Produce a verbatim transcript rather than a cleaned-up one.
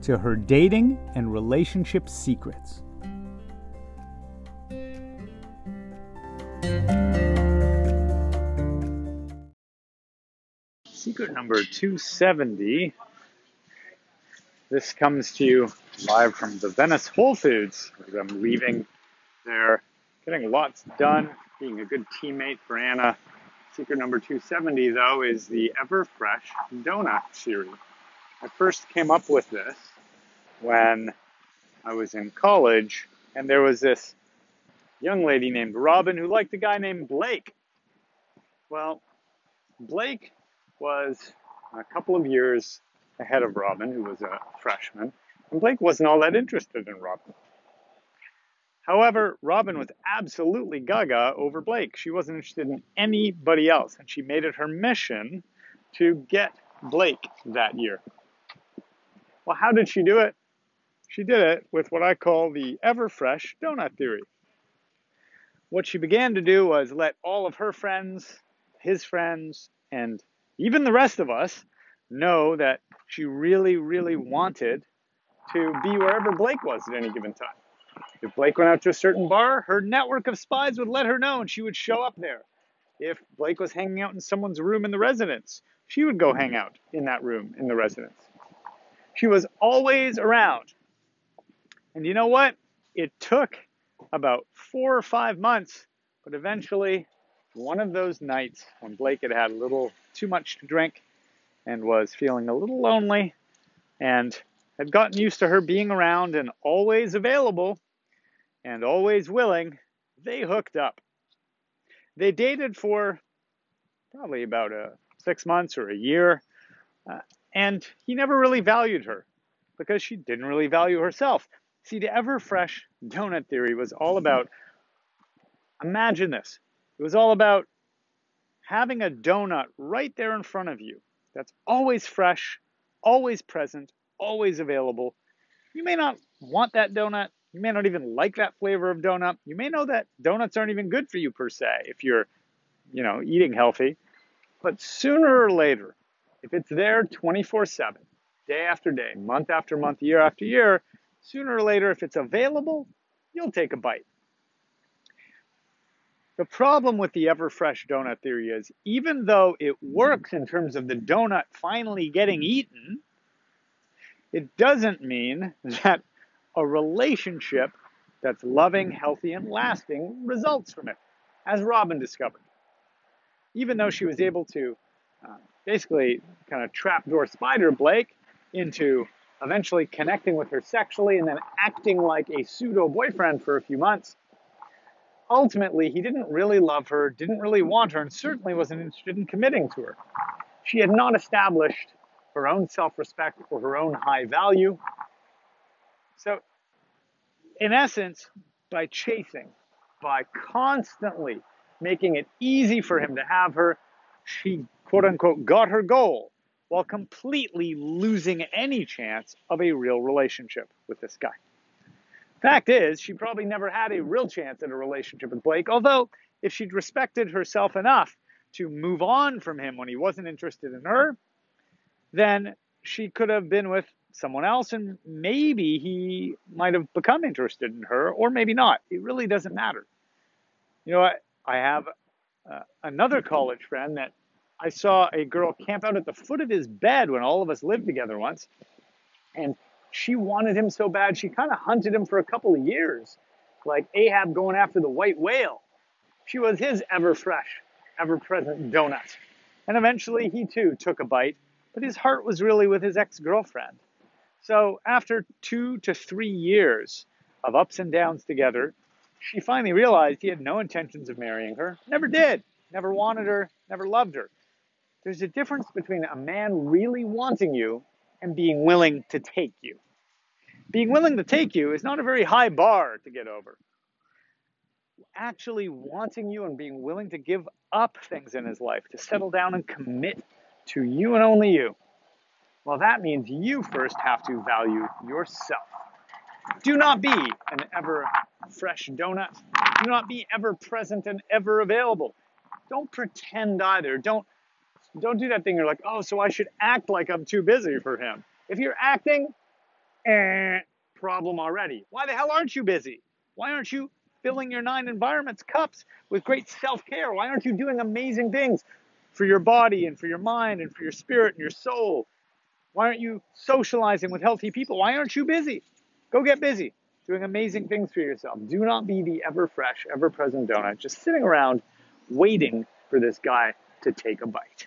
to Her Dating and Relationship Secrets. Secret number two seventy. This comes to you live from the Venice Whole Foods. I'm leaving there, getting lots done, being a good teammate for Anna. Secret number two seventy, though, is the Everfresh Donut Series. I first came up with this when I was in college, and there was this young lady named Robin who liked a guy named Blake. Well, Blake was a couple of years ahead of Robin, who was a freshman, and Blake wasn't all that interested in Robin. However, Robin was absolutely gaga over Blake. She wasn't interested in anybody else, and she made it her mission to get Blake that year. Well, how did she do it? She did it with what I call the Everfresh Donut Theory. What she began to do was let all of her friends, his friends, and even the rest of us know that she really, really wanted to be wherever Blake was at any given time. If Blake went out to a certain bar, her network of spies would let her know and she would show up there. If Blake was hanging out in someone's room in the residence, she would go hang out in that room in the residence. She was always around. And you know what? It took about four or five months, but eventually one of those nights when Blake had had a little too much to drink and was feeling a little lonely and had gotten used to her being around and always available and always willing, they hooked up. They dated for probably about a six months or a year, uh, and he never really valued her because she didn't really value herself. See, the Everfresh Donut Theory was all about, imagine this, it was all about having a donut right there in front of you that's always fresh, always present, always available. You may not want that donut. You may not even like that flavor of donut. You may know that donuts aren't even good for you per se if you're, you know, eating healthy. But sooner or later, if it's there twenty-four seven, day after day, month after month, year after year, sooner or later, if it's available, you'll take a bite. The problem with the Everfresh Donut Theory is, even though it works in terms of the donut finally getting eaten, it doesn't mean that a relationship that's loving, healthy, and lasting results from it, as Robin discovered. Even though she was able to uh, basically kind of trapdoor spider Blake into eventually connecting with her sexually and then acting like a pseudo-boyfriend for a few months, ultimately, he didn't really love her, didn't really want her, and certainly wasn't interested in committing to her. She had not established her own self-respect or her own high value. So, in essence, by chasing, by constantly making it easy for him to have her, she, quote-unquote, got her goal while completely losing any chance of a real relationship with this guy. Fact is, she probably never had a real chance at a relationship with Blake, although if she'd respected herself enough to move on from him when he wasn't interested in her, then she could have been with someone else and maybe he might have become interested in her, or maybe not. It really doesn't matter. You know, I, I have uh, another college friend that I saw a girl camp out at the foot of his bed when all of us lived together once, and she wanted him so bad, she kind of hunted him for a couple of years, like Ahab going after the white whale. She was his ever-fresh, ever-present donut. And eventually he too took a bite, but his heart was really with his ex-girlfriend. So after two to three years of ups and downs together, she finally realized he had no intentions of marrying her, never did, never wanted her, never loved her. There's a difference between a man really wanting you and being willing to take you. being willing to take you is not a very high bar to get over. Actually wanting you and being willing to give up things in his life, to settle down and commit to you and only you. Well, that means you first have to value yourself. Do not be an ever-fresh donut. Do not be ever-present and ever-available. Don't pretend either. Don't, don't do that thing you're like, oh, so I should act like I'm too busy for him. If you're acting, eh, problem already. Why the hell aren't you busy? Why aren't you filling your nine environments cups with great self-care? Why aren't you doing amazing things for your body and for your mind and for your spirit and your soul? Why aren't you socializing with healthy people? Why aren't you busy? Go get busy doing amazing things for yourself. Do not be the ever-fresh, ever-present donut just sitting around waiting for this guy to take a bite.